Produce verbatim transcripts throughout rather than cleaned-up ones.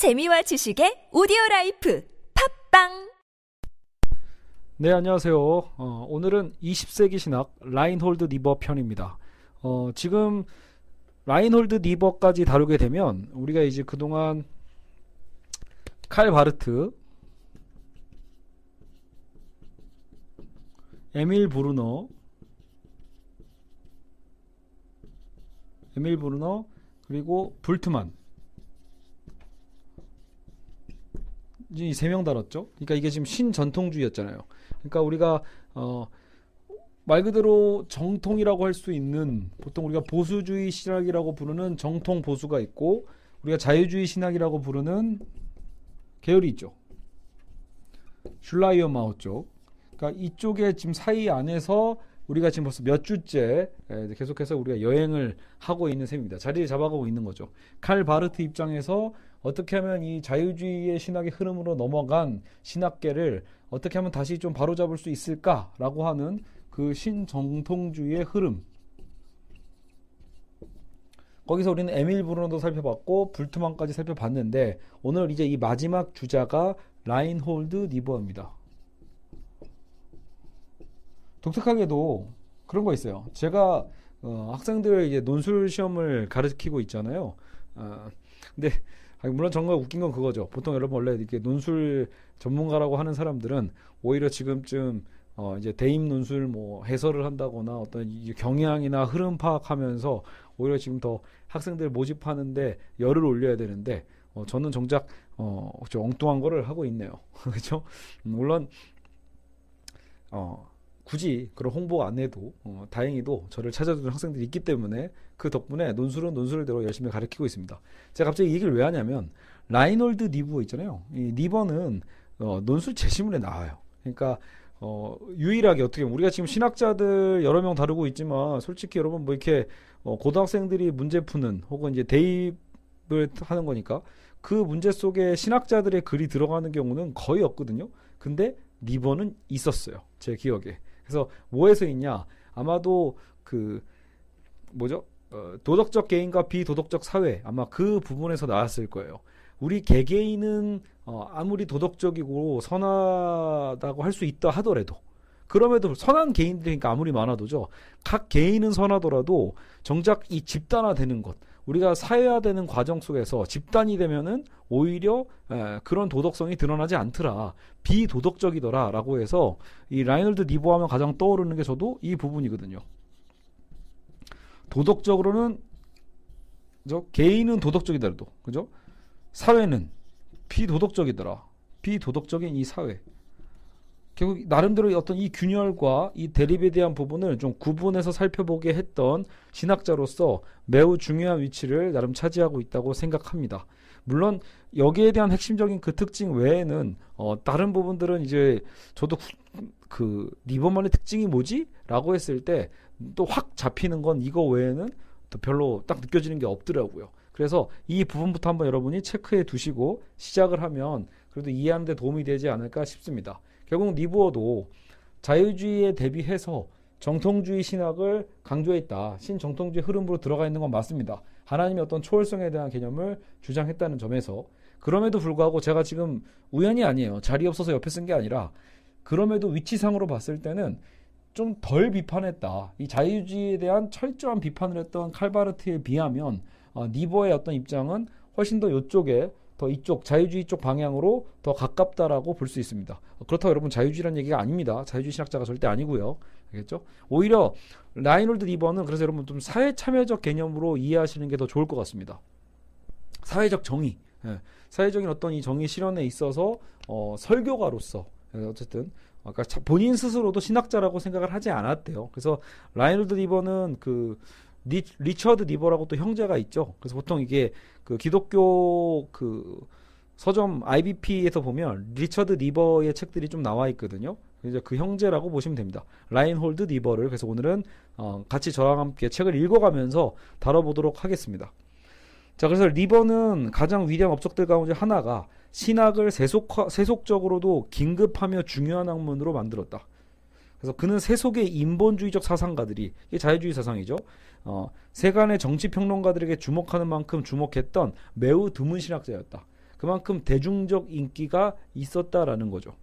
재미와 지식의 오디오라이프 팝빵. 네, 안녕하세요. 어, 오늘은 이십 세기 신학 라인홀드 니버 편입니다. 어, 지금 라인홀드 니버까지 다루게 되면 우리가 이제 그동안 칼바르트, 에밀 브루너, 에밀 브루너 그리고 불트만, 이 세 명 다뤘죠. 그러니까 이게 지금 신전통주의였잖아요. 그러니까 우리가 어, 말 그대로 정통이라고 할 수 있는, 보통 우리가 보수주의 신학이라고 부르는 정통 보수가 있고, 우리가 자유주의 신학이라고 부르는 계열이 있죠. 슐라이어마허 쪽. 그러니까 이쪽에 지금 사이 안에서 우리가 지금 벌써 몇 주째 계속해서 우리가 여행을 하고 있는 셈입니다. 자리를 잡아가고 있는 거죠. 칼바르트 입장에서 어떻게 하면 이 자유주의의 신학의 흐름으로 넘어간 신학계를 어떻게 하면 다시 좀 바로잡을 수 있을까라고 하는 그 신정통주의의 흐름, 거기서 우리는 에밀 브루너도 살펴봤고 불트만까지 살펴봤는데, 오늘 이제 이 마지막 주자가 라인홀드 니버입니다. 독특하게도 그런 거 있어요. 제가 어, 학생들 이제 논술 시험을 가르치고 있잖아요. 어, 근데 물론 정말 웃긴 건 그거죠. 보통 여러분 원래 이렇게 논술 전문가라고 하는 사람들은 오히려 지금쯤 어, 이제 대입 논술 뭐 해설을 한다거나 어떤 경향이나 흐름 파악하면서 오히려 지금 더 학생들 모집하는데 열을 올려야 되는데, 어, 저는 정작 어, 좀 엉뚱한 거를 하고 있네요. 그렇죠? 물론 어. 굳이 그런 홍보 안 해도 어, 다행히도 저를 찾아주는 학생들이 있기 때문에 그 덕분에 논술은 논술대로 열심히 가르치고 있습니다. 제가 갑자기 얘기를 왜 하냐면, 라인홀드 니버 있잖아요. 이 니버는 어, 논술 제시문에 나와요. 그러니까 어, 유일하게 어떻게 보면 우리가 지금 신학자들 여러 명 다루고 있지만, 솔직히 여러분 뭐 이렇게 어, 고등학생들이 문제 푸는, 혹은 이제 대입을 하는 거니까 그 문제 속에 신학자들의 글이 들어가는 경우는 거의 없거든요. 근데 니버는 있었어요, 제 기억에. 그래서 뭐에서 있냐, 아마도 그 뭐죠, 어, 도덕적 개인과 비도덕적 사회, 아마 그 부분에서 나왔을 거예요. 우리 개개인은 어, 아무리 도덕적이고 선하다고 할 수 있다 하더라도, 그럼에도 선한 개인들이니까 아무리 많아도죠, 각 개인은 선하더라도 정작 이 집단화되는 것, 우리가 사회화되는 과정 속에서 집단이 되면은 오히려 에, 그런 도덕성이 드러나지 않더라, 비도덕적이더라 라고 해서, 이 라인홀드 니버 하면 가장 떠오르는 게 저도 이 부분이거든요. 도덕적으로는 그죠? 개인은 도덕적이더라도, 그죠? 사회는 비도덕적이더라, 비도덕적인 이 사회. 결국 나름대로 어떤 이 균열과 이 대립에 대한 부분을 좀 구분해서 살펴보게 했던 신학자로서 매우 중요한 위치를 나름 차지하고 있다고 생각합니다. 물론 여기에 대한 핵심적인 그 특징 외에는 어 다른 부분들은 이제 저도 그 니버만의 특징이 뭐지? 라고 했을 때 또 확 잡히는 건 이거 외에는 또 별로 딱 느껴지는 게 없더라고요. 그래서 이 부분부터 한번 여러분이 체크해 두시고 시작을 하면 그래도 이해하는 데 도움이 되지 않을까 싶습니다. 결국 니버도 자유주의에 대비해서 정통주의 신학을 강조했다. 신정통주의 흐름으로 들어가 있는 건 맞습니다. 하나님의 어떤 초월성에 대한 개념을 주장했다는 점에서. 그럼에도 불구하고 제가 지금 우연이 아니에요. 자리 없어서 옆에 쓴 게 아니라, 그럼에도 위치상으로 봤을 때는 좀 덜 비판했다. 이 자유주의에 대한 철저한 비판을 했던 칼바르트에 비하면 어, 니버의 어떤 입장은 훨씬 더 이쪽에, 더 이쪽 자유주의 쪽 방향으로 더 가깝다라고 볼 수 있습니다. 그렇다고 여러분 자유주의란 얘기가 아닙니다. 자유주의 신학자가 절대 아니고요. 알겠죠? 오히려 라인홀드 니버는 그래서 여러분 좀 사회 참여적 개념으로 이해하시는 게 더 좋을 것 같습니다. 사회적 정의, 예. 사회적인 어떤 이 정의 실현에 있어서 어, 설교가로서 어쨌든 아까 본인 스스로도 신학자라고 생각을 하지 않았대요. 그래서 라인홀드 니버는 그 리, 리처드 니버라고 또 형제가 있죠. 그래서 보통 이게 그 기독교 그 서점 아이비피에서 보면 리처드 니버의 책들이 좀 나와 있거든요. 이제 그 형제라고 보시면 됩니다. 라인홀드 니버를. 그래서 오늘은 어 같이 저랑 함께 책을 읽어가면서 다뤄보도록 하겠습니다. 자, 그래서 니버는 가장 위대한 업적들 가운데 하나가 신학을 세속화, 세속적으로도 긴급하며 중요한 학문으로 만들었다. 그래서 그는 세속의 인본주의적 사상가들이, 이게 자유주의 사상이죠, 어, 세간의 정치평론가들에게 주목하는 만큼 주목했던 매우 드문 신학자였다. 그만큼 대중적 인기가 있었다라는 거죠.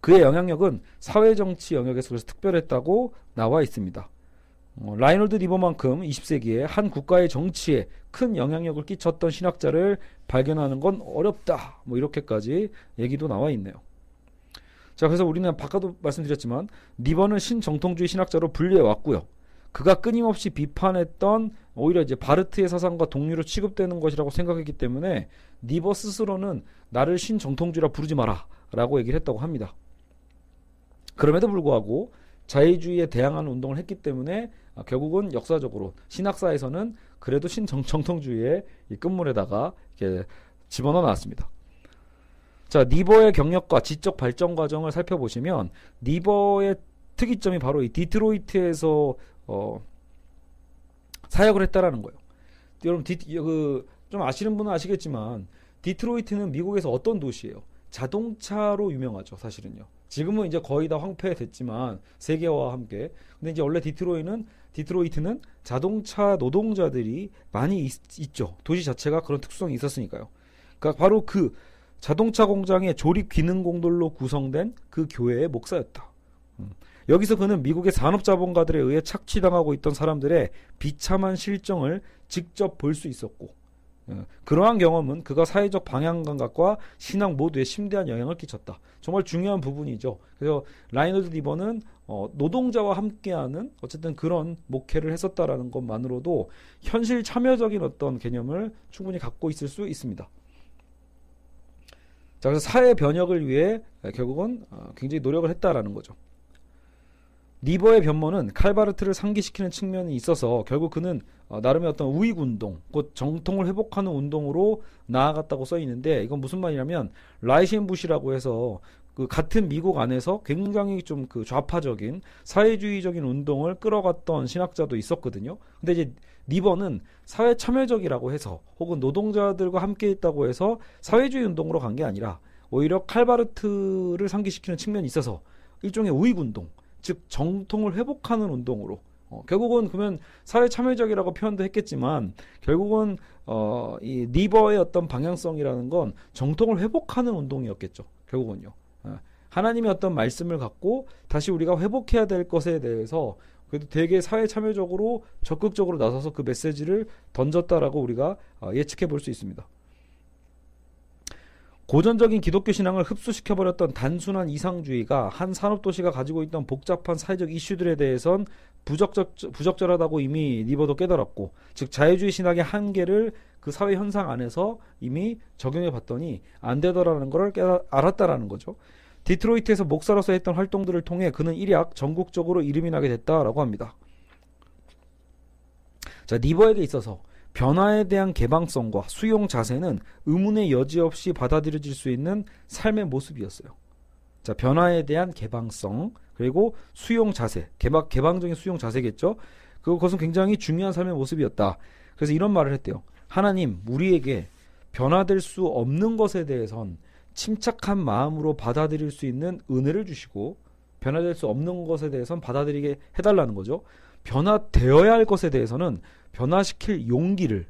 그의 영향력은 사회정치 영역에서 그래서 특별했다고 나와 있습니다. 어, 라인홀드 니버만큼 이십 세기에 한 국가의 정치에 큰 영향력을 끼쳤던 신학자를 발견하는 건 어렵다, 뭐 이렇게까지 얘기도 나와 있네요. 자, 그래서 우리는 아까도 말씀드렸지만 니버는 신정통주의 신학자로 분류해왔고요. 그가 끊임없이 비판했던 오히려 이제 바르트의 사상과 동류로 취급되는 것이라고 생각했기 때문에 니버 스스로는 나를 신정통주의라 부르지 마라 라고 얘기를 했다고 합니다. 그럼에도 불구하고 자유주의에 대항하는 운동을 했기 때문에 결국은 역사적으로 신학사에서는 그래도 신정통주의의 끝물에다가 이렇게 집어넣어 놨습니다. 자, 니버의 경력과 지적 발전 과정을 살펴보시면 니버의 특이점이 바로 이 디트로이트에서 어, 사역을 했다라는 거예요. 여러분 디, 그, 좀 아시는 분은 아시겠지만 디트로이트는 미국에서 어떤 도시예요? 자동차로 유명하죠, 사실은요. 지금은 이제 거의 다 황폐됐지만 세계화와 함께. 근데 이제 원래 디트로이트는 디트로이트는 자동차 노동자들이 많이 있, 있죠. 도시 자체가 그런 특수성이 있었으니까요. 그러니까 바로 그 자동차 공장의 조립 기능 공돌로 구성된 그 교회의 목사였다. 음. 여기서 그는 미국의 산업자본가들에 의해 착취당하고 있던 사람들의 비참한 실정을 직접 볼 수 있었고, 음. 그러한 경험은 그가 사회적 방향감각과 신앙 모두에 심대한 영향을 끼쳤다. 정말 중요한 부분이죠. 그래서 라인홀드 니버는 어, 노동자와 함께하는 어쨌든 그런 목회를 했었다라는 것만으로도 현실 참여적인 어떤 개념을 충분히 갖고 있을 수 있습니다. 자, 그래서 사회 변혁을 위해 결국은 굉장히 노력을 했다라는 거죠. 니버의 변모는 칼바르트를 상기시키는 측면이 있어서 결국 그는 나름의 어떤 우익운동, 곧 정통을 회복하는 운동으로 나아갔다고 써있는데, 이건 무슨 말이냐면 라이신부시라고 해서 그 같은 미국 안에서 굉장히 좀 그 좌파적인 사회주의적인 운동을 끌어갔던 신학자도 있었거든요. 근데 이제 니버는 사회 참여적이라고 해서 혹은 노동자들과 함께 있다고 해서 사회주의 운동으로 간 게 아니라 오히려 칼바르트를 상기시키는 측면이 있어서 일종의 우익운동, 즉 정통을 회복하는 운동으로 어, 결국은 그러면 사회 참여적이라고 표현도 했겠지만 결국은 어, 이 니버의 어떤 방향성이라는 건 정통을 회복하는 운동이었겠죠. 결국은요. 하나님의 어떤 말씀을 갖고 다시 우리가 회복해야 될 것에 대해서 그래도 되게 사회 참여적으로 적극적으로 나서서 그 메시지를 던졌다라고 우리가 예측해 볼 수 있습니다. 고전적인 기독교 신앙을 흡수시켜버렸던 단순한 이상주의가 한 산업도시가 가지고 있던 복잡한 사회적 이슈들에 대해선 부적절, 부적절하다고 이미 니버도 깨달았고, 즉 자유주의 신학의 한계를 그 사회 현상 안에서 이미 적용해 봤더니 안 되더라는 걸 깨달, 알았다라는 거죠. 디트로이트에서 목사로서 했던 활동들을 통해 그는 일약 전국적으로 이름이 나게 됐다라고 합니다. 자, 니버에게 있어서 변화에 대한 개방성과 수용 자세는 의문의 여지 없이 받아들여질 수 있는 삶의 모습이었어요. 자, 변화에 대한 개방성, 그리고 수용 자세, 개방, 개방적인 수용 자세겠죠. 그것은 굉장히 중요한 삶의 모습이었다. 그래서 이런 말을 했대요. 하나님, 우리에게 변화될 수 없는 것에 대해선 침착한 마음으로 받아들일 수 있는 은혜를 주시고, 변화될 수 없는 것에 대해서는 받아들이게 해달라는 거죠. 변화되어야 할 것에 대해서는 변화시킬 용기를,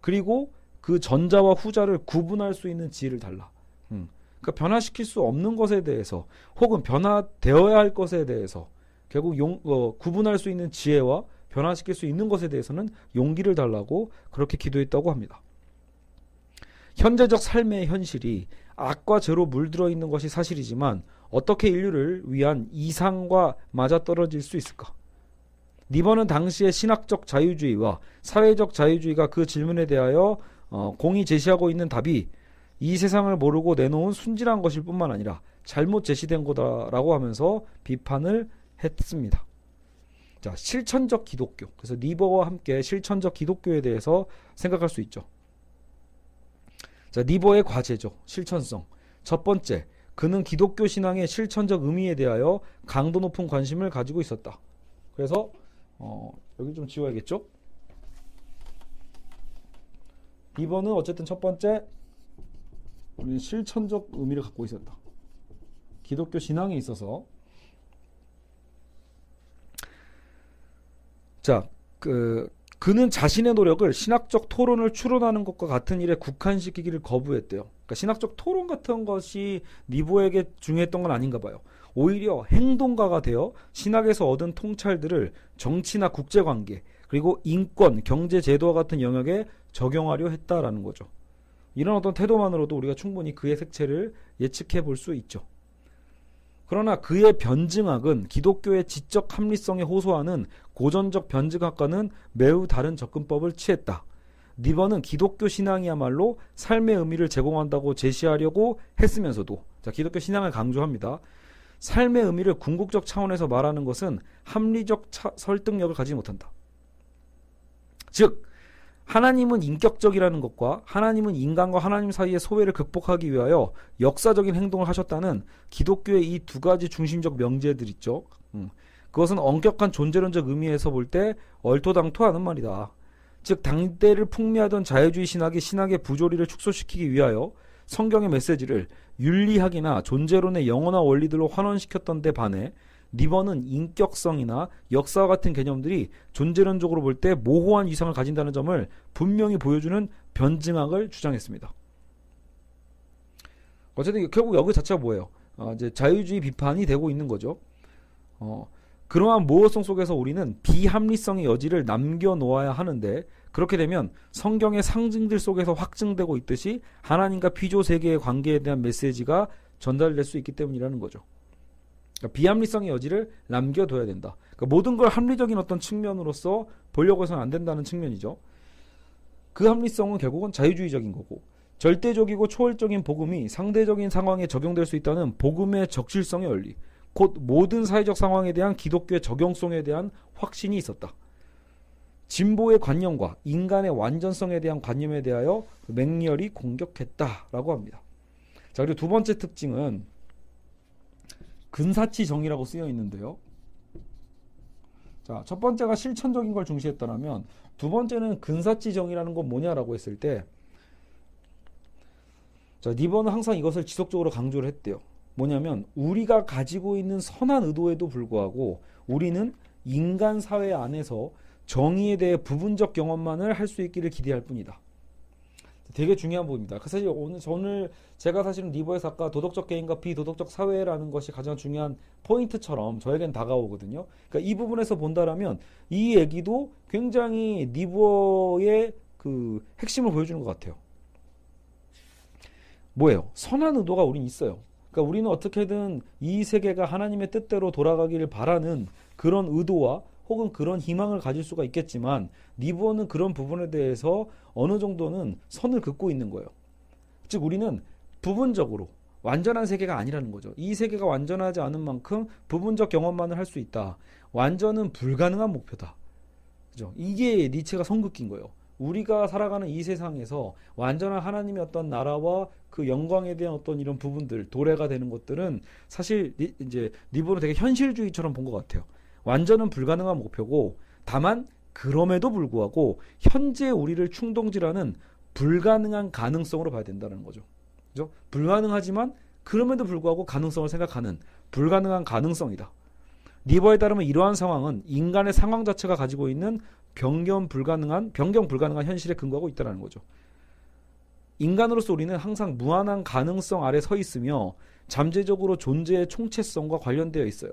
그리고 그 전자와 후자를 구분할 수 있는 지혜를 달라. 음. 그러니까 변화시킬 수 없는 것에 대해서 혹은 변화되어야 할 것에 대해서 결국 용, 어, 구분할 수 있는 지혜와 변화시킬 수 있는 것에 대해서는 용기를 달라고 그렇게 기도했다고 합니다. 현재적 삶의 현실이 악과 죄로 물들어 있는 것이 사실이지만 어떻게 인류를 위한 이상과 맞아떨어질 수 있을까? 니버는 당시의 신학적 자유주의와 사회적 자유주의가 그 질문에 대하여 어, 공이 제시하고 있는 답이 이 세상을 모르고 내놓은 순진한 것일 뿐만 아니라 잘못 제시된 거다라고 하면서 비판을 했습니다. 자, 실천적 기독교. 그래서 니버와 함께 실천적 기독교에 대해서 생각할 수 있죠. 자, 니버의 과제죠. 실천성. 첫 번째, 그는 기독교 신앙의 실천적 의미에 대하여 강도 높은 관심을 가지고 있었다. 그래서 어, 여기 좀 지워야겠죠? 니버는 어쨌든 첫 번째, 우리는 실천적 의미를 갖고 있었다. 기독교 신앙에 있어서. 자, 그 그는 자신의 노력을 신학적 토론을 추론하는 것과 같은 일에 국한시키기를 거부했대요. 그러니까 신학적 토론 같은 것이 니버에게 중요했던 건 아닌가 봐요. 오히려 행동가가 되어 신학에서 얻은 통찰들을 정치나 국제관계 그리고 인권, 경제 제도와 같은 영역에 적용하려 했다라는 거죠. 이런 어떤 태도만으로도 우리가 충분히 그의 색채를 예측해 볼 수 있죠. 그러나 그의 변증학은 기독교의 지적 합리성에 호소하는 고전적 변증학과는 매우 다른 접근법을 취했다. 니버는 기독교 신앙이야말로 삶의 의미를 제공한다고 제시하려고 했으면서도, 자, 기독교 신앙을 강조합니다. 삶의 의미를 궁극적 차원에서 말하는 것은 합리적 차, 설득력을 가지지 못한다. 즉 하나님은 인격적이라는 것과 하나님은 인간과 하나님 사이의 소외를 극복하기 위하여 역사적인 행동을 하셨다는 기독교의 이 두 가지 중심적 명제들 있죠. 음. 그것은 엄격한 존재론적 의미에서 볼 때 얼토당토하는 말이다. 즉 당대를 풍미하던 자유주의 신학이 신학의 부조리를 축소시키기 위하여 성경의 메시지를 윤리학이나 존재론의 영어나 원리들로 환원시켰던 데 반해 니버는 인격성이나 역사와 같은 개념들이 존재론적으로 볼 때 모호한 위상을 가진다는 점을 분명히 보여주는 변증학을 주장했습니다. 어쨌든 결국 여기 자체가 뭐예요? 어, 이제 자유주의 비판이 되고 있는 거죠. 어, 그러한 모호성 속에서 우리는 비합리성의 여지를 남겨놓아야 하는데 그렇게 되면 성경의 상징들 속에서 확증되고 있듯이 하나님과 피조세계의 관계에 대한 메시지가 전달될 수 있기 때문이라는 거죠. 그러니까 비합리성의 여지를 남겨둬야 된다. 그러니까 모든 걸 합리적인 어떤 측면으로서 보려고 해서는 안 된다는 측면이죠. 그 합리성은 결국은 자유주의적인 거고 절대적이고 초월적인 복음이 상대적인 상황에 적용될 수 있다는 복음의 적실성의 원리, 곧 모든 사회적 상황에 대한 기독교의 적용성에 대한 확신이 있었다. 진보의 관념과 인간의 완전성에 대한 관념에 대하여 맹렬히 공격했다라고 합니다. 자, 그리고 두 번째 특징은 근사치 정의라고 쓰여 있는데요. 자, 첫 번째가 실천적인 걸 중시했다라면 두 번째는 근사치 정의라는 건 뭐냐라고 했을 때, 자, 니버는 항상 이것을 지속적으로 강조를 했대요. 뭐냐면 우리가 가지고 있는 선한 의도에도 불구하고 우리는 인간 사회 안에서 정의에 대해 부분적 경험만을 할 수 있기를 기대할 뿐이다. 되게 중요한 부분입니다. 사실 오늘 저는 제가 사실은 니버에서 아까 도덕적 개인과 비도덕적 사회라는 것이 가장 중요한 포인트처럼 저에겐 다가오거든요. 그러니까 이 부분에서 본다라면 이 얘기도 굉장히 니버의 그 핵심을 보여주는 것 같아요. 뭐예요? 선한 의도가 우린 있어요. 그러니까 우리는 어떻게든 이 세계가 하나님의 뜻대로 돌아가기를 바라는 그런 의도와 혹은 그런 희망을 가질 수가 있겠지만 니버는 그런 부분에 대해서 어느 정도는 선을 긋고 있는 거예요. 즉 우리는 부분적으로 완전한 세계가 아니라는 거죠. 이 세계가 완전하지 않은 만큼 부분적 경험만을 할 수 있다. 완전은 불가능한 목표다. 그죠? 이게 니체가 선긋긴 거예요. 우리가 살아가는 이 세상에서 완전한 하나님의 어떤 나라와 그 영광에 대한 어떤 이런 부분들, 도래가 되는 것들은 사실 니, 이제 니버는 되게 현실주의처럼 본 것 같아요. 완전은 불가능한 목표고 다만 그럼에도 불구하고 현재 우리를 충동질하는 불가능한 가능성으로 봐야 된다는 거죠. 그죠? 불가능하지만 그럼에도 불구하고 가능성을 생각하는 불가능한 가능성이다. 니버에 따르면 이러한 상황은 인간의 상황 자체가 가지고 있는 변경 불가능한, 변경 불가능한 현실에 근거하고 있다는 거죠. 인간으로서 우리는 항상 무한한 가능성 아래 서 있으며 잠재적으로 존재의 총체성과 관련되어 있어요.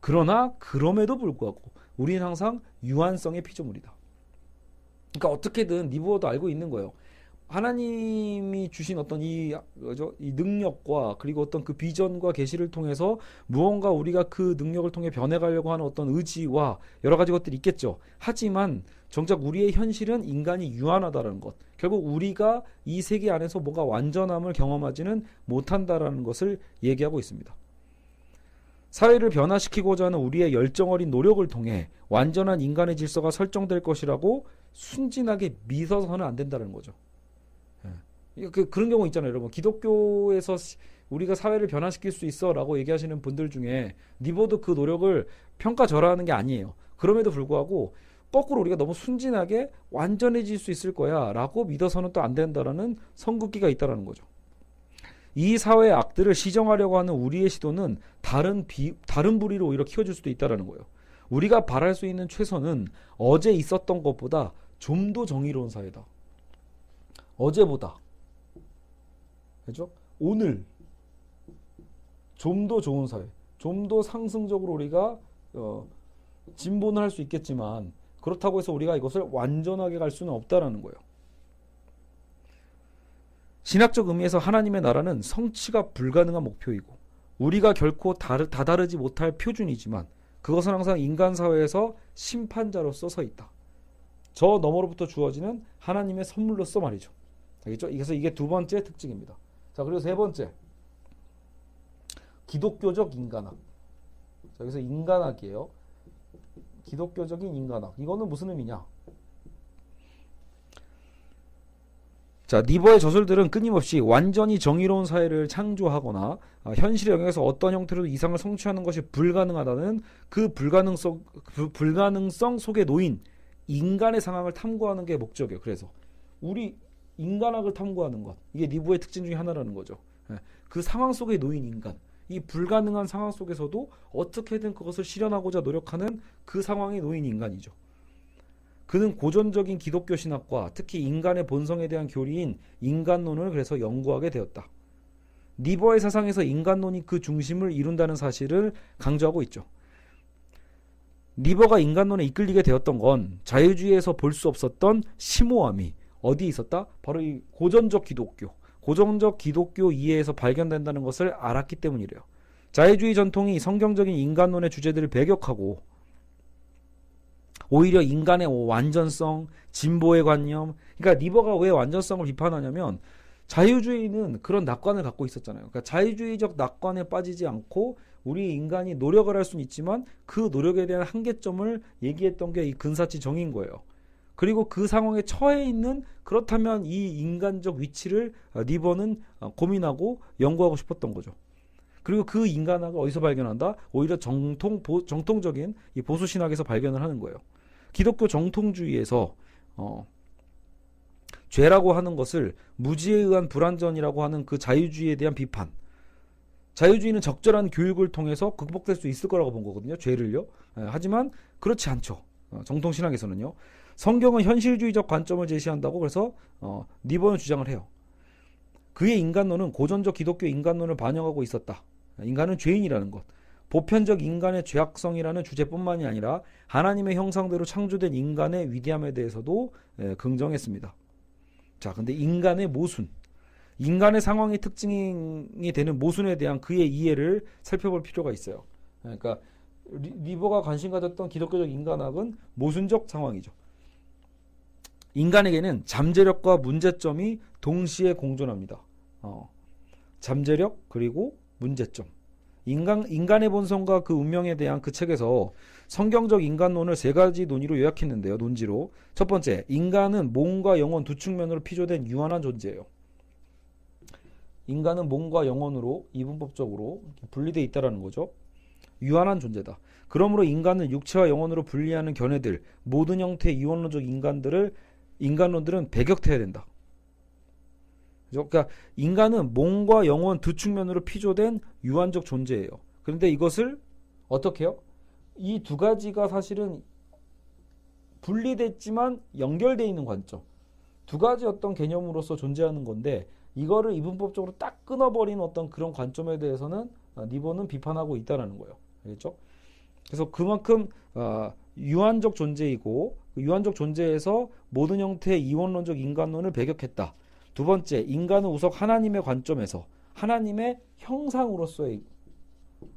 그러나 그럼에도 불구하고 우리는 항상 유한성의 피조물이다. 그러니까 어떻게든 니버도 알고 있는 거예요. 하나님이 주신 어떤 이, 그죠? 이 능력과 그리고 어떤 그 비전과 계시를 통해서 무언가 우리가 그 능력을 통해 변해가려고 하는 어떤 의지와 여러 가지 것들이 있겠죠. 하지만 정작 우리의 현실은 인간이 유한하다라는 것, 결국 우리가 이 세계 안에서 뭔가 완전함을 경험하지는 못한다라는 것을 얘기하고 있습니다. 사회를 변화시키고자 하는 우리의 열정 어린 노력을 통해 완전한 인간의 질서가 설정될 것이라고 순진하게 믿어서는 안 된다는 거죠. 예. 그런 경우 있잖아요. 여러분, 기독교에서 우리가 사회를 변화시킬 수 있어 라고 얘기하시는 분들 중에 니버도 그 노력을 평가절하하는 게 아니에요. 그럼에도 불구하고 거꾸로 우리가 너무 순진하게 완전해질 수 있을 거야 라고 믿어서는 또 안 된다라는 성급기가 있다는 거죠. 이 사회의 악들을 시정하려고 하는 우리의 시도는 다른, 비, 다른 부리로 오히려 키워줄 수도 있다는 거예요. 우리가 바랄 수 있는 최선은 어제 있었던 것보다 좀 더 정의로운 사회다. 어제보다. 그죠? 오늘 좀 더 좋은 사회, 좀 더 상승적으로 우리가 어, 진보는 할 수 있겠지만 그렇다고 해서 우리가 이것을 완전하게 갈 수는 없다라는 거예요. 신학적 의미에서 하나님의 나라는 성취가 불가능한 목표이고 우리가 결코 다르, 다다르지 못할 표준이지만 그것은 항상 인간 사회에서 심판자로서 서 있다. 저 너머로부터 주어지는 하나님의 선물로서 말이죠. 알겠죠? 그래서 이게 두 번째 특징입니다. 자, 그리고 세 번째, 기독교적 인간학. 자, 여기서 인간학이에요. 기독교적인 인간학. 이거는 무슨 의미냐? 자, 니버의 저술들은 끊임없이 완전히 정의로운 사회를 창조하거나 아, 현실의 영역에서 어떤 형태로도 이상을 성취하는 것이 불가능하다는 그 불가능성, 그 불가능성 속에 놓인 인간의 상황을 탐구하는 게 목적이에요. 그래서 우리 인간학을 탐구하는 것, 이게 니버의 특징 중에 하나라는 거죠. 그 상황 속에 놓인 인간, 이 불가능한 상황 속에서도 어떻게든 그것을 실현하고자 노력하는 그 상황에 놓인 인간이죠. 그는 고전적인 기독교 신학과 특히 인간의 본성에 대한 교리인 인간론을 그래서 연구하게 되었다. 니버의 사상에서 인간론이 그 중심을 이룬다는 사실을 강조하고 있죠. 니버가 인간론에 이끌리게 되었던 건 자유주의에서 볼 수 없었던 심오함이 어디에 있었다? 바로 이 고전적 기독교, 고정적 기독교 이해에서 발견된다는 것을 알았기 때문이래요. 자유주의 전통이 성경적인 인간론의 주제들을 배격하고 오히려 인간의 완전성, 진보의 관념, 그러니까 니버가 왜 완전성을 비판하냐면 자유주의는 그런 낙관을 갖고 있었잖아요. 그러니까 자유주의적 낙관에 빠지지 않고 우리 인간이 노력을 할 수는 있지만 그 노력에 대한 한계점을 얘기했던 게 이 근사치 정의인 거예요. 그리고 그 상황에 처해 있는, 그렇다면 이 인간적 위치를 니버는 고민하고 연구하고 싶었던 거죠. 그리고 그 인간학을 어디서 발견한다? 오히려 정통, 보, 정통적인 이 보수신학에서 발견을 하는 거예요. 기독교 정통주의에서 어, 죄라고 하는 것을 무지에 의한 불완전이라고 하는 그 자유주의에 대한 비판, 자유주의는 적절한 교육을 통해서 극복될 수 있을 거라고 본 거거든요. 죄를요. 예, 하지만 그렇지 않죠. 어, 정통신학에서는요. 성경은 현실주의적 관점을 제시한다고 그래서 어, 니버는 주장을 해요. 그의 인간론은 고전적 기독교 인간론을 반영하고 있었다. 인간은 죄인이라는 것, 보편적 인간의 죄악성이라는 주제뿐만이 아니라 하나님의 형상대로 창조된 인간의 위대함에 대해서도 예, 긍정했습니다. 자, 근데 인간의 모순, 인간의 상황의 특징이 되는 모순에 대한 그의 이해를 살펴볼 필요가 있어요. 그러니까 니버가 관심 가졌던 기독교적 인간학은 모순적 상황이죠. 인간에게는 잠재력과 문제점이 동시에 공존합니다. 어. 잠재력 그리고 문제점. 인간, 인간의 본성과 그 운명에 대한 그 책에서 성경적 인간론을 세 가지 논의로 요약했는데요. 논지로. 첫 번째, 인간은 몸과 영혼 두 측면으로 피조된 유한한 존재예요. 인간은 몸과 영혼으로 이분법적으로 분리되어 있다는 거죠. 유한한 존재다. 그러므로 인간은 육체와 영혼으로 분리하는 견해들, 모든 형태의 이원론적 인간들을 인간론들은 배격해야 된다. 그러니까 인간은 몸과 영혼 두 측면으로 피조된 유한적 존재예요. 그런데 이것을 어떻게 해요? 이 두 가지가 사실은 분리됐지만 연결되어 있는 관점, 두 가지 어떤 개념으로서 존재하는 건데 이거를 이분법적으로 딱 끊어버린 어떤 그런 관점에 대해서는 니버는 비판하고 있다는 거예요. 알겠죠? 그래서 그만큼 어, 유한적 존재이고 유한적 존재에서 모든 형태의 이원론적 인간론을 배격했다. 두 번째, 인간은 우석 하나님의 관점에서 하나님의 형상으로서의,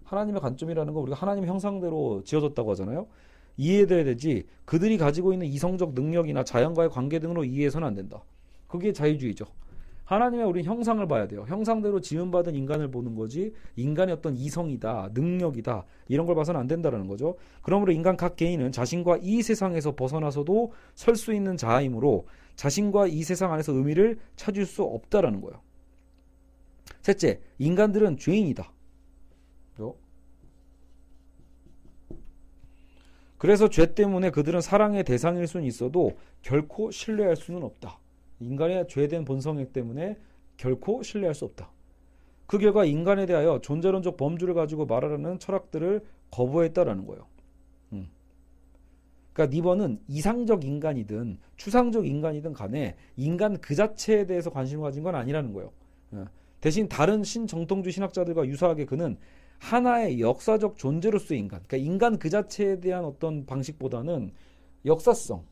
하나님의 관점이라는 건 우리가 하나님의 형상대로 지어졌다고 하잖아요. 이해돼야 되지 그들이 가지고 있는 이성적 능력이나 자연과의 관계 등으로 이해해서는 안 된다. 그게 자유주의죠. 하나님의 우리 형상을 봐야 돼요. 형상대로 지음받은 인간을 보는 거지 인간의 어떤 이성이다, 능력이다, 이런 걸 봐서는 안 된다는 거죠. 그러므로 인간 각 개인은 자신과 이 세상에서 벗어나서도 설 수 있는 자아이므로 자신과 이 세상 안에서 의미를 찾을 수 없다라는 거예요. 셋째, 인간들은 죄인이다. 그래서 죄 때문에 그들은 사랑의 대상일 수는 있어도 결코 신뢰할 수는 없다. 인간의 죄된 본성이기 때문에 결코 신뢰할 수 없다. 그 결과 인간에 대하여 존재론적 범주를 가지고 말하라는 철학들을 거부했다라는 거예요. 음. 그러니까 니버는 이상적 인간이든 추상적 인간이든 간에 인간 그 자체에 대해서 관심을 가진 건 아니라는 거예요. 대신 다른 신정통주의 신학자들과 유사하게 그는 하나의 역사적 존재로서의 인간, 그러니까 인간 그 자체에 대한 어떤 방식보다는 역사성,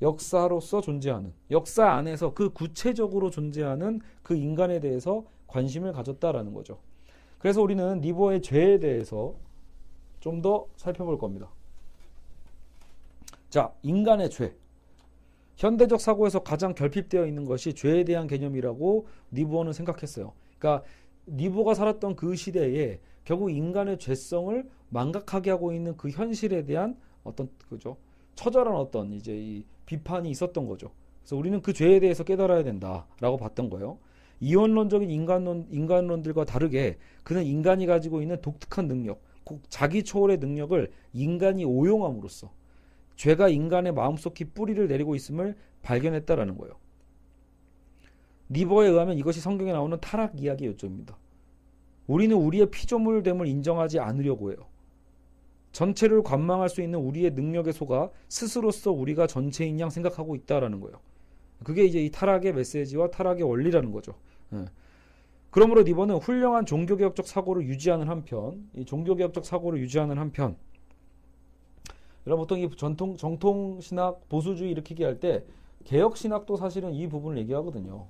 역사로서 존재하는, 역사 안에서 그 구체적으로 존재하는 그 인간에 대해서 관심을 가졌다라는 거죠. 그래서 우리는 니버의 죄에 대해서 좀 더 살펴볼 겁니다. 자, 인간의 죄. 현대적 사고에서 가장 결핍되어 있는 것이 죄에 대한 개념이라고 니버는 생각했어요. 그러니까 니버가 살았던 그 시대에 결국 인간의 죄성을 망각하게 하고 있는 그 현실에 대한 어떤 그죠 처절한 어떤 이제 이 비판이 있었던 거죠. 그래서 우리는 그 죄에 대해서 깨달아야 된다라고 봤던 거예요. 이원론적인 인간론, 인간론들과 다르게 그는 인간이 가지고 있는 독특한 능력, 곧 자기 초월의 능력을 인간이 오용함으로써 죄가 인간의 마음속 깊이 뿌리를 내리고 있음을 발견했다라는 거예요. 니버에 의하면 이것이 성경에 나오는 타락 이야기의 요점입니다. 우리는 우리의 피조물됨을 인정하지 않으려고 해요. 전체를 관망할 수 있는 우리의 능력의 소가 스스로서 우리가 전체인 양 생각하고 있다라는 거예요. 그게 이제 이 타락의 메시지와 타락의 원리라는 거죠. 예. 그러므로 니버는 훌륭한 종교개혁적 사고를 유지하는 한편, 이 종교개혁적 사고를 유지하는 한편, 여러분 보통 이 전통 정통 신학 보수주의 일으키기 할 때 개혁 신학도 사실은 이 부분을 얘기하거든요.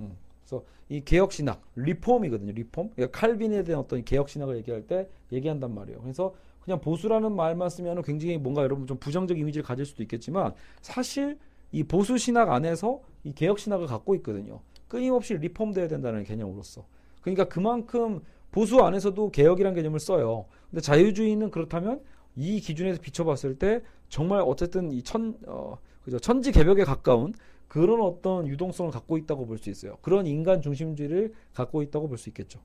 음. 그래서 이 개혁 신학, 리폼이거든요. 리폼. 그러니까 칼빈에 대한 어떤 개혁 신학을 얘기할 때 얘기한단 말이에요. 그래서 그냥 보수라는 말만 쓰면 굉장히 뭔가 여러분 좀 부정적 이미지를 가질 수도 있겠지만 사실 이 보수 신학 안에서 이 개혁 신학을 갖고 있거든요. 끊임없이 리폼돼야 된다는 개념으로서. 그러니까 그만큼 보수 안에서도 개혁이란 개념을 써요. 근데 자유주의는 그렇다면 이 기준에서 비춰봤을 때 정말 어쨌든 이 천, 어, 그죠? 천지 개벽에 가까운 그런 어떤 유동성을 갖고 있다고 볼 수 있어요. 그런 인간 중심주의를 갖고 있다고 볼 수 있겠죠.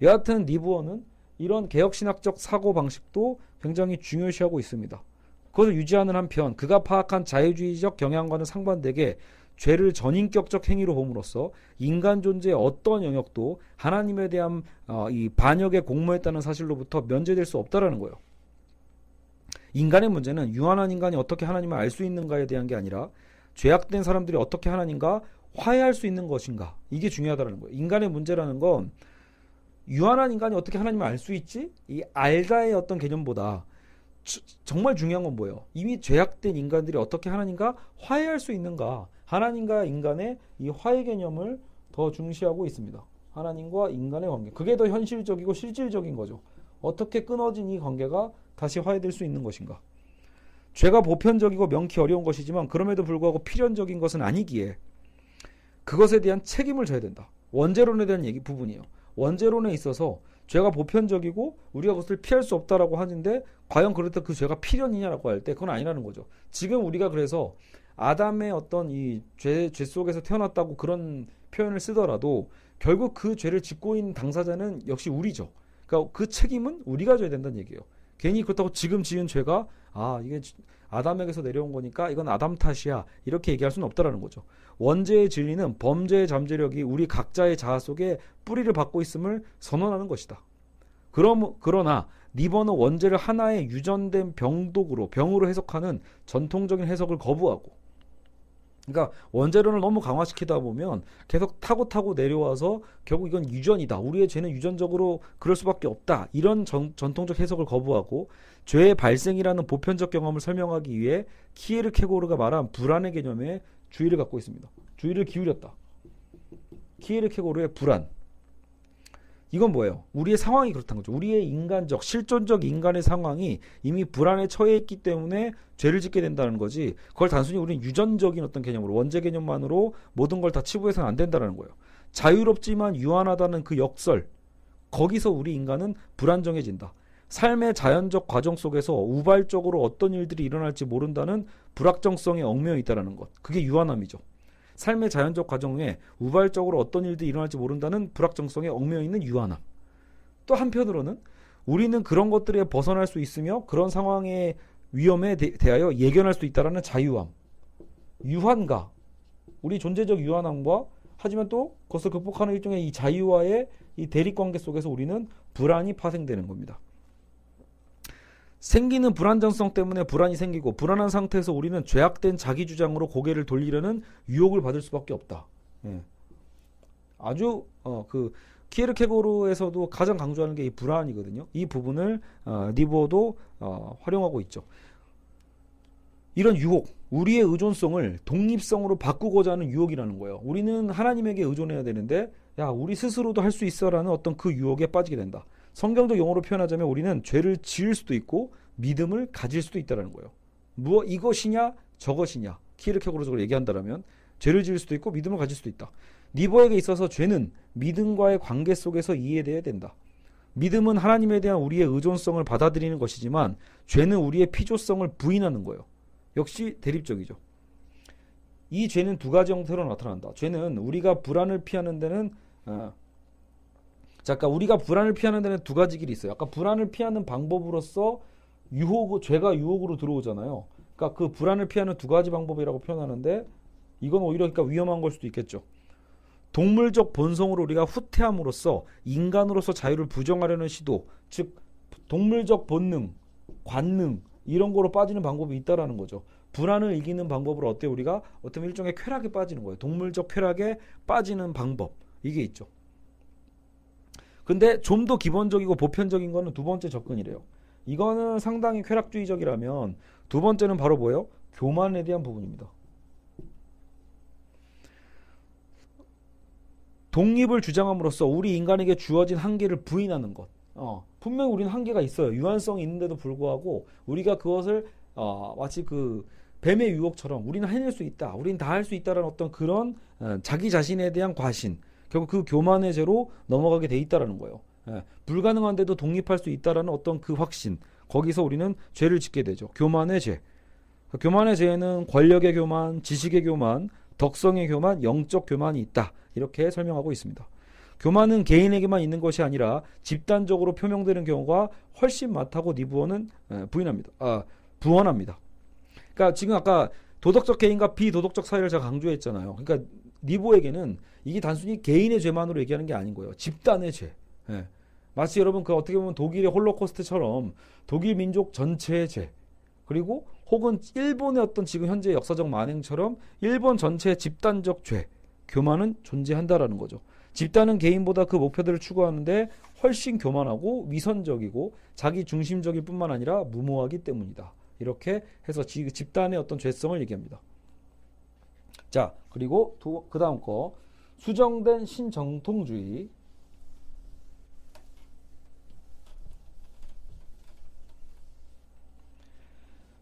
여하튼 니부어는 이런 개혁신학적 사고 방식도 굉장히 중요시하고 있습니다. 그것을 유지하는 한편 그가 파악한 자유주의적 경향과는 상반되게 죄를 전인격적 행위로 봄으로써 인간 존재의 어떤 영역도 하나님에 대한 어, 이 반역에 공모했다는 사실로부터 면제될 수 없다라는 거예요. 인간의 문제는 유한한 인간이 어떻게 하나님을 알 수 있는가에 대한 게 아니라 죄악된 사람들이 어떻게 하나님과 화해할 수 있는 것인가, 이게 중요하다는 거예요. 인간의 문제라는 건 유한한 인간이 어떻게 하나님을 알 수 있지? 이 알다의 어떤 개념보다 주, 정말 중요한 건 뭐예요? 이미 죄악된 인간들이 어떻게 하나님과 화해할 수 있는가, 하나님과 인간의 이 화해 개념을 더 중시하고 있습니다. 하나님과 인간의 관계. 그게 더 현실적이고 실질적인 거죠. 어떻게 끊어진 이 관계가 다시 화해될 수 있는 것인가. 죄가 보편적이고 명키 어려운 것이지만 그럼에도 불구하고 필연적인 것은 아니기에 그것에 대한 책임을 져야 된다. 원죄론에 대한 얘기 부분이에요. 원죄론에 있어서 죄가 보편적이고 우리가 그것을 피할 수 없다라고 하는데 과연 그렇다 그 죄가 필연이냐라고 할 때 그건 아니라는 거죠. 지금 우리가 그래서 아담의 어떤 이 죄, 죄 속에서 태어났다고 그런 표현을 쓰더라도 결국 그 죄를 짓고 있는 당사자는 역시 우리죠. 그러니까 그 책임은 우리가 져야 된다는 얘기예요. 괜히 그렇다고 지금 지은 죄가 아 이게 아담에게서 내려온 거니까 이건 아담 탓이야 이렇게 얘기할 수는 없다라는 거죠. 원죄의 진리는 범죄의 잠재력이 우리 각자의 자아 속에 뿌리를 박고 있음을 선언하는 것이다. 그럼, 그러나 니버는 원죄를 하나의 유전된 병독으로 병으로 해석하는 전통적인 해석을 거부하고, 그러니까 원죄론을 너무 강화시키다 보면 계속 타고 타고 내려와서 결국 이건 유전이다, 우리의 죄는 유전적으로 그럴 수밖에 없다, 이런 전, 전통적 해석을 거부하고 죄의 발생이라는 보편적 경험을 설명하기 위해 키에르케고르가 말한 불안의 개념에 주의를 갖고 있습니다. 주의를 기울였다. 키에르케고르의 불안. 이건 뭐예요? 우리의 상황이 그렇다는 거죠. 우리의 인간적, 실존적 인간의 상황이 이미 불안에 처해 있기 때문에 죄를 짓게 된다는 거지 그걸 단순히 우리는 유전적인 어떤 개념으로, 원죄 개념만으로 모든 걸 다 치부해서는 안 된다는 거예요. 자유롭지만 유한하다는 그 역설, 거기서 우리 인간은 불안정해진다. 삶의 자연적 과정 속에서 우발적으로 어떤 일들이 일어날지 모른다는 불확정성에 얽매여 있다는 것, 그게 유한함이죠. 삶의 자연적 과정에 우발적으로 어떤 일들이 일어날지 모른다는 불확정성에 얽매여 있는 유한함. 또 한편으로는 우리는 그런 것들에 벗어날 수 있으며 그런 상황의 위험에 대, 대하여 예견할 수 있다라는 자유함. 유한과 우리 존재적 유한함과 하지만 또 그것을 극복하는 일종의 이 자유와의 이 대립 관계 속에서 우리는 불안이 파생되는 겁니다. 생기는 불안정성 때문에 불안이 생기고 불안한 상태에서 우리는 죄악된 자기 주장으로 고개를 돌리려는 유혹을 받을 수밖에 없다. 예. 아주 어, 그 키에르케고르에서도 가장 강조하는 게 이 불안이거든요. 이 부분을 어, 니버도 어, 활용하고 있죠. 이런 유혹, 우리의 의존성을 독립성으로 바꾸고자 하는 유혹이라는 거예요. 우리는 하나님에게 의존해야 되는데 야 우리 스스로도 할 수 있어라는 어떤 그 유혹에 빠지게 된다. 성경적 용어로 표현하자면 우리는 죄를 지을 수도 있고 믿음을 가질 수도 있다는 거예요. 무엇 이것이냐 저것이냐 키에르케고르적으로 얘기한다면 죄를 지을 수도 있고 믿음을 가질 수도 있다. 니버에게 있어서 죄는 믿음과의 관계 속에서 이해돼야 된다. 믿음은 하나님에 대한 우리의 의존성을 받아들이는 것이지만 죄는 우리의 피조성을 부인하는 거예요. 역시 대립적이죠. 이 죄는 두 가지 형태로 나타난다. 죄는 우리가 불안을 피하는 데는 어, 잠깐 우리가 불안을 피하는 데는 두 가지 길이 있어요. 아까 불안을 피하는 방법으로서 유혹, 죄가 유혹으로 들어오잖아요. 그러니까 그 불안을 피하는 두 가지 방법이라고 표현하는데 이건 오히려 그러니까 위험한 걸 수도 있겠죠. 동물적 본성으로 우리가 후퇴함으로써 인간으로서 자유를 부정하려는 시도, 즉 동물적 본능, 관능 이런 거로 빠지는 방법이 있다라는 거죠. 불안을 이기는 방법으로 어때 우리가 어떤 일종의 쾌락에 빠지는 거예요. 동물적 쾌락에 빠지는 방법 이게 있죠. 근데 좀 더 기본적이고 보편적인 거는 두 번째 접근이래요. 이거는 상당히 쾌락주의적이라면 두 번째는 바로 뭐예요? 교만에 대한 부분입니다. 독립을 주장함으로써 우리 인간에게 주어진 한계를 부인하는 것. 어, 분명히 우리는 한계가 있어요. 유한성이 있는데도 불구하고 우리가 그것을 어, 마치 그 뱀의 유혹처럼 우리는 해낼 수 있다. 우리는 다 할 수 있다라는 어떤 그런 어, 자기 자신에 대한 과신. 결국 그 교만의 죄로 넘어가게 돼 있다라는 거예요. 예, 불가능한데도 독립할 수 있다라는 어떤 그 확신. 거기서 우리는 죄를 짓게 되죠. 교만의 죄. 교만의 죄에는 권력의 교만, 지식의 교만, 덕성의 교만, 영적 교만이 있다. 이렇게 설명하고 있습니다. 교만은 개인에게만 있는 것이 아니라 집단적으로 표명되는 경우가 훨씬 많다고 니버는 부인합니다. 아, 부언합니다. 그러니까 지금 아까 도덕적 개인과 비도덕적 사회를 제가 강조했잖아요. 그러니까 니버에게는 이게 단순히 개인의 죄만으로 얘기하는 게 아닌 거예요. 집단의 죄. 예. 마치 여러분 그 어떻게 보면 독일의 홀로코스트처럼 독일 민족 전체의 죄. 그리고 혹은 일본의 어떤 지금 현재 역사적 만행처럼 일본 전체의 집단적 죄. 교만은 존재한다라는 거죠. 집단은 개인보다 그 목표들을 추구하는데 훨씬 교만하고 위선적이고 자기 중심적일 뿐만 아니라 무모하기 때문이다. 이렇게 해서 집단의 어떤 죄성을 얘기합니다. 자, 그리고 그 다음 거 수정된 신정통주의.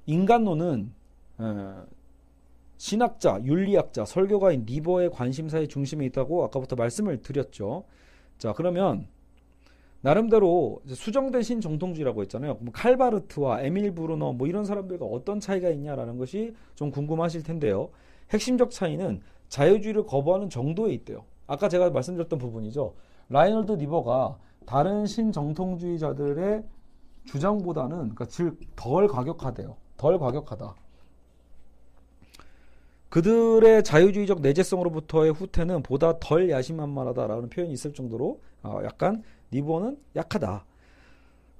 인간론은 어, 신학자, 윤리학자, 설교가인 니버의 관심사의 중심에 있다고 아까부터 말씀을 드렸죠. 자, 그러면 나름대로 수정된 신정통주의라고 했잖아요. 칼바르트와 에밀 브루너 뭐 이런 사람들과 어떤 차이가 있냐라는 것이 좀 궁금하실 텐데요. 핵심적 차이는 자유주의를 거부하는 정도에 있대요. 아까 제가 말씀드렸던 부분이죠. 라인홀드 니버가 다른 신정통주의자들의 주장보다는 그러니까 즉 덜 과격하대요. 덜 과격하다. 그들의 자유주의적 내재성으로부터의 후퇴는 보다 덜 야심만만하다라는 표현이 있을 정도로 어, 약간 니버는 약하다.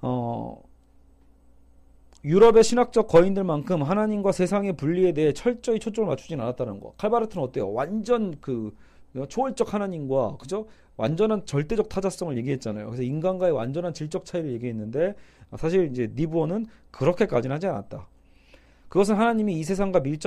어, 유럽의 신학적 거인들만큼 하나님과 세상의 분리에 대해 철저히 초점을 맞추진 않았다는 거. 칼바르트는 어때요? 완전 그 초월적 하나님과 그죠? 완전한 절대적 타자성을 얘기했잖아요. 그래서 인간과의 완전한 질적 차이를 얘기했는데 사실 이제 니버는 그렇게까지는 하지 않았다. 그것은 하나님이 이 세상과 밀접